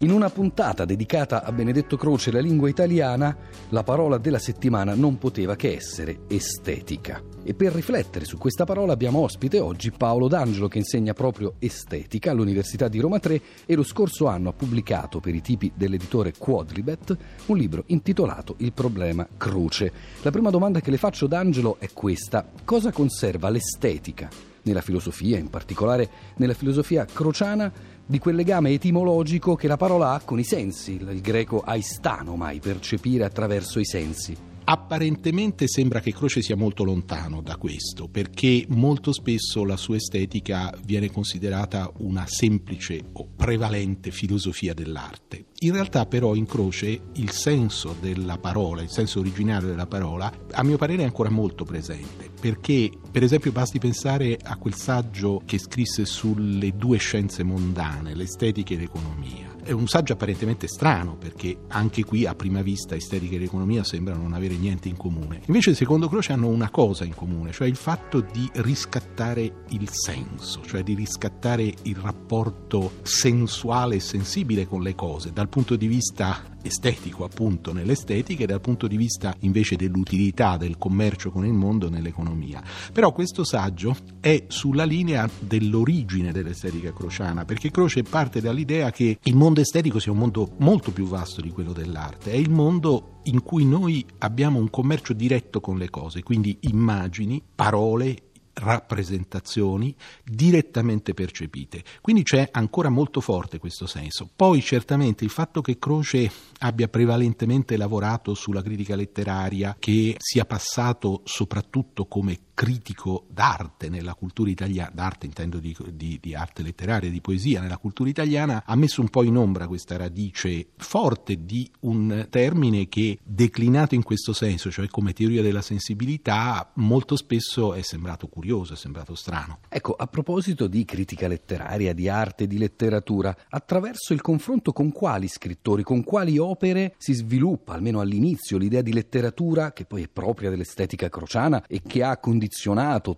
In una puntata dedicata a Benedetto Croce e la lingua italiana, la parola della settimana non poteva che essere estetica. E per riflettere su questa parola abbiamo ospite oggi Paolo D'Angelo, che insegna proprio estetica all'Università di Roma III e lo scorso anno ha pubblicato per i tipi dell'editore Quadribet un libro intitolato Il problema Croce. La prima domanda che le faccio, D'Angelo, è questa: cosa conserva l'estetica nella filosofia, in particolare nella filosofia crociana, di quel legame etimologico che la parola ha con i sensi, il greco aistanomai, percepire attraverso i sensi? Apparentemente sembra che Croce sia molto lontano da questo, perché molto spesso la sua estetica viene considerata una semplice o prevalente filosofia dell'arte. In realtà però in Croce il senso della parola, il senso originario della parola, a mio parere è ancora molto presente, perché per esempio basti pensare a quel saggio che scrisse sulle due scienze mondane, l'estetica e l'economia. È un saggio apparentemente strano, perché anche qui a prima vista estetica e l'economia sembrano non avere niente in comune. Invece secondo Croce hanno una cosa in comune, cioè il fatto di riscattare il senso, cioè di riscattare il rapporto sensuale e sensibile con le cose, dal punto di vista estetico appunto nell'estetica e dal punto di vista invece dell'utilità del commercio con il mondo nell'economia. Però questo saggio è sulla linea dell'origine dell'estetica crociana, perché Croce parte dall'idea che il mondo estetico sia un mondo molto più vasto di quello dell'arte, è il mondo in cui noi abbiamo un commercio diretto con le cose, quindi immagini, parole, rappresentazioni direttamente percepite. Quindi c'è ancora molto forte questo senso. Poi certamente il fatto che Croce abbia prevalentemente lavorato sulla critica letteraria, che sia passato soprattutto come critico d'arte nella cultura italiana, d'arte intendo di arte letteraria, di poesia nella cultura italiana, ha messo un po' in ombra questa radice forte di un termine che, declinato in questo senso, cioè come teoria della sensibilità, molto spesso è sembrato curioso, è sembrato strano. Ecco, a proposito di critica letteraria, di arte, di letteratura, attraverso il confronto con quali scrittori, con quali opere si sviluppa, almeno all'inizio, l'idea di letteratura che poi è propria dell'estetica crociana e che ha condizionato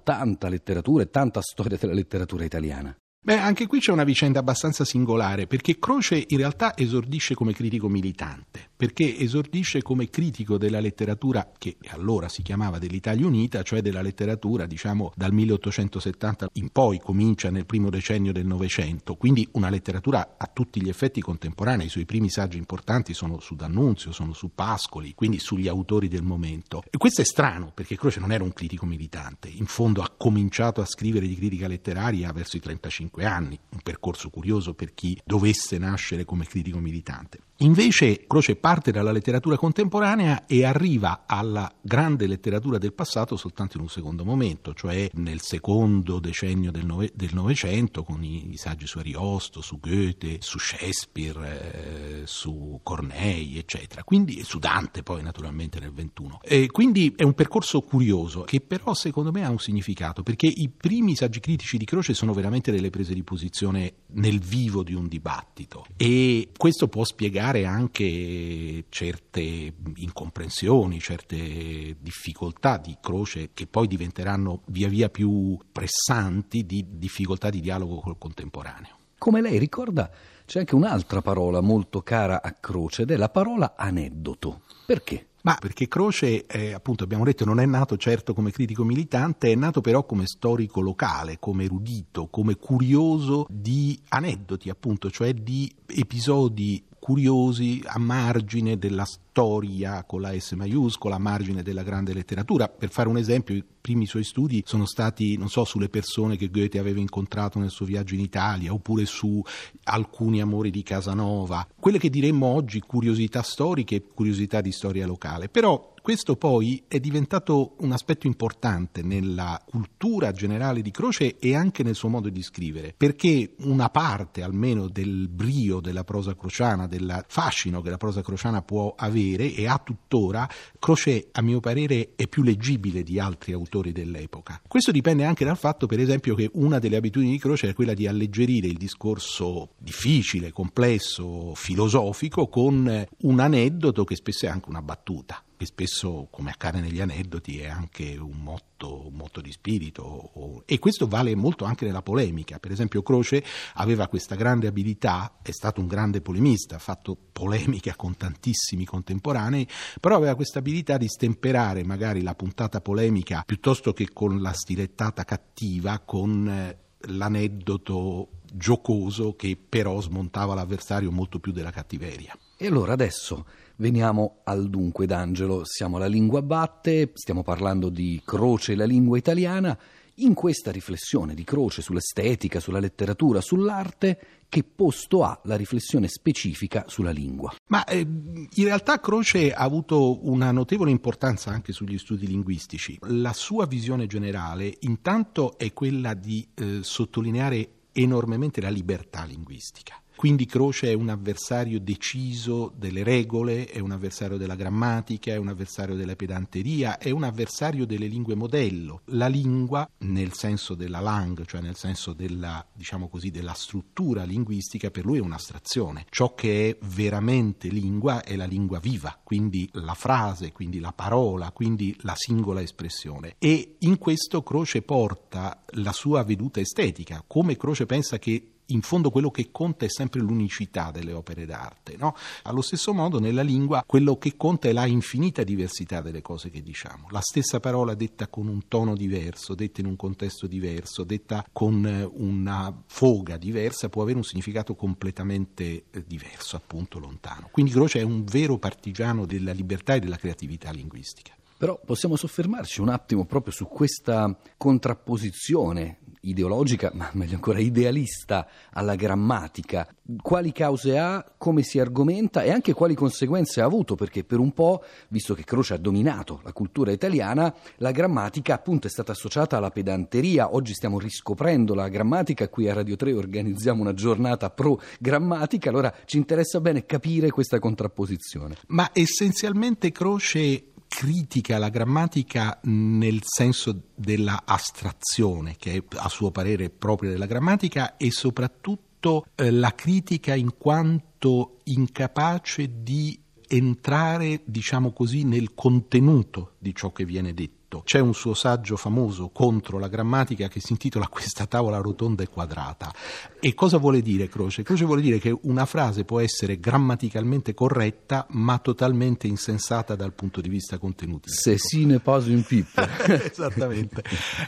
tanta letteratura e tanta storia della letteratura italiana? Beh, anche qui c'è una vicenda abbastanza singolare, perché Croce in realtà esordisce come critico militante, perché esordisce come critico della letteratura che allora si chiamava dell'Italia Unita, cioè della letteratura, diciamo, dal 1870 in poi, comincia nel primo decennio del Novecento, quindi una letteratura a tutti gli effetti contemporanea. I suoi primi saggi importanti sono su D'Annunzio, sono su Pascoli, quindi sugli autori del momento. E questo è strano, perché Croce non era un critico militante, in fondo ha cominciato a scrivere di critica letteraria verso i 35 anni, un percorso curioso per chi dovesse nascere come critico militante. Invece Croce parte dalla letteratura contemporanea e arriva alla grande letteratura del passato soltanto in un secondo momento, cioè nel secondo decennio del Novecento, con i saggi su Ariosto, su Goethe, su Shakespeare, su Corneille, eccetera. Quindi su Dante poi naturalmente nel 21. E quindi è un percorso curioso che però secondo me ha un significato, perché i primi saggi critici di Croce sono veramente delle prese di posizione nel vivo di un dibattito, e questo può spiegare anche certe incomprensioni, certe difficoltà di Croce che poi diventeranno via via più pressanti, di difficoltà di dialogo col contemporaneo. Come lei ricorda, c'è anche un'altra parola molto cara a Croce ed è la parola aneddoto. Perché? Ma perché Croce, appunto abbiamo detto, non è nato certo come critico militante, è nato però come storico locale, come erudito, come curioso di aneddoti, appunto, cioè di episodi curiosi a margine della storia con la S maiuscola, a margine della grande letteratura. Per fare un esempio, i primi suoi studi sono stati, non so, sulle persone che Goethe aveva incontrato nel suo viaggio in Italia, oppure su alcuni amori di Casanova, quelle che diremmo oggi curiosità storiche, curiosità di storia locale. Però Questo poi è diventato un aspetto importante nella cultura generale di Croce e anche nel suo modo di scrivere, perché una parte almeno del brio della prosa crociana, del fascino che la prosa crociana può avere e ha tuttora, Croce a mio parere è più leggibile di altri autori dell'epoca. Questo dipende anche dal fatto, per esempio, che una delle abitudini di Croce è quella di alleggerire il discorso difficile, complesso, filosofico con un aneddoto che spesso è anche una battuta, che spesso, come accade negli aneddoti, è anche un motto di spirito, e questo vale molto anche nella polemica. Per esempio Croce aveva questa grande abilità, è stato un grande polemista, ha fatto polemica con tantissimi contemporanei, però aveva questa abilità di stemperare magari la puntata polemica, piuttosto che con la stilettata cattiva, con l'aneddoto giocoso che però smontava l'avversario molto più della cattiveria. E allora adesso veniamo al dunque, D'Angelo. Siamo alla Lingua batte, stiamo parlando di Croce e la lingua italiana. In questa riflessione di Croce sull'estetica, sulla letteratura, sull'arte, che posto ha la riflessione specifica sulla lingua? In realtà Croce ha avuto una notevole importanza anche sugli studi linguistici. La sua visione generale intanto è quella di sottolineare enormemente la libertà linguistica. Quindi Croce è un avversario deciso delle regole, è un avversario della grammatica, è un avversario della pedanteria, è un avversario delle lingue modello. La lingua, nel senso della langue, cioè nel senso della, diciamo così, della struttura linguistica, per lui è un'astrazione. Ciò che è veramente lingua è la lingua viva, quindi la frase, quindi la parola, quindi la singola espressione. E in questo Croce porta la sua veduta estetica, come Croce pensa che in fondo quello che conta è sempre l'unicità delle opere d'arte, no? Allo stesso modo nella lingua quello che conta è la infinita diversità delle cose che diciamo. La stessa parola detta con un tono diverso, detta in un contesto diverso, detta con una foga diversa può avere un significato completamente diverso, appunto lontano. Quindi Croce è un vero partigiano della libertà e della creatività linguistica. Però possiamo soffermarci un attimo proprio su questa contrapposizione ideologica, ma meglio ancora idealista, alla grammatica. Quali cause ha, come si argomenta e anche quali conseguenze ha avuto, perché per un po', visto che Croce ha dominato la cultura italiana, la grammatica appunto è stata associata alla pedanteria. Oggi stiamo riscoprendo la grammatica, qui a Radio 3 organizziamo una giornata pro grammatica, allora ci interessa bene capire questa contrapposizione. Ma essenzialmente Croce critica la grammatica nel senso della astrazione, che è a suo parere propria della grammatica, e soprattutto la critica in quanto incapace di entrare, diciamo così, nel contenuto di ciò che viene detto. C'è un suo saggio famoso contro la grammatica che si intitola Questa tavola rotonda e quadrata. E cosa vuole dire Croce? Croce vuole dire che una frase può essere grammaticalmente corretta ma totalmente insensata dal punto di vista contenutivo. Se si ne poso in pippa. Esattamente.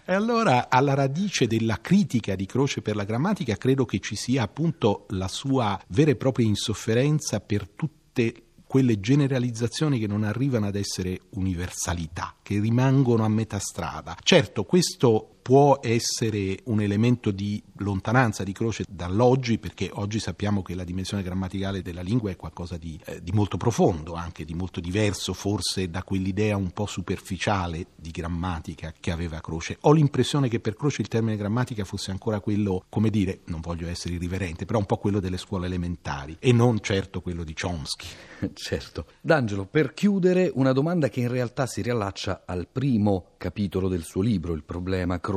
E allora alla radice della critica di Croce per la grammatica credo che ci sia appunto la sua vera e propria insofferenza per tutte quelle generalizzazioni che non arrivano ad essere universalità, che rimangono a metà strada. Certo, questo può essere un elemento di lontananza di Croce dall'oggi, perché oggi sappiamo che la dimensione grammaticale della lingua è qualcosa di molto profondo, anche di molto diverso forse da quell'idea un po' superficiale di grammatica che aveva Croce. Ho l'impressione che per Croce il termine grammatica fosse ancora quello, come dire, non voglio essere irriverente, però un po' quello delle scuole elementari e non certo quello di Chomsky. Certo. D'Angelo, per chiudere, una domanda che in realtà si riallaccia al primo capitolo del suo libro, Il problema Croce.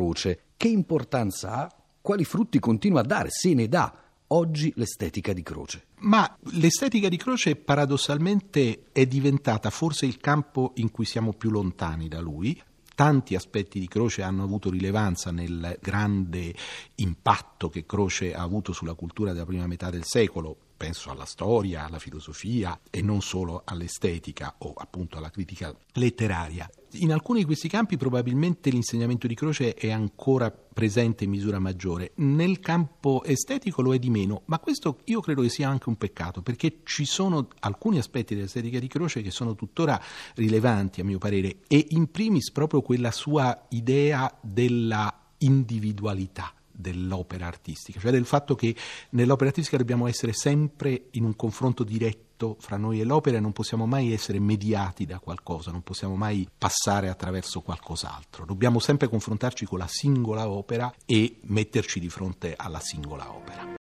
Che importanza ha? Quali frutti continua a dare, se ne dà, oggi l'estetica di Croce? Ma l'estetica di Croce paradossalmente è diventata forse il campo in cui siamo più lontani da lui. Tanti aspetti di Croce hanno avuto rilevanza nel grande impatto che Croce ha avuto sulla cultura della prima metà del secolo. Penso alla storia, alla filosofia e non solo all'estetica o appunto alla critica letteraria. In alcuni di questi campi probabilmente l'insegnamento di Croce è ancora presente in misura maggiore, nel campo estetico lo è di meno, ma questo io credo che sia anche un peccato, perché ci sono alcuni aspetti dell'estetica di Croce che sono tuttora rilevanti a mio parere, e in primis proprio quella sua idea della individualità, dell'opera artistica, cioè del fatto che nell'opera artistica dobbiamo essere sempre in un confronto diretto fra noi e l'opera, non possiamo mai essere mediati da qualcosa, non possiamo mai passare attraverso qualcos'altro, dobbiamo sempre confrontarci con la singola opera e metterci di fronte alla singola opera.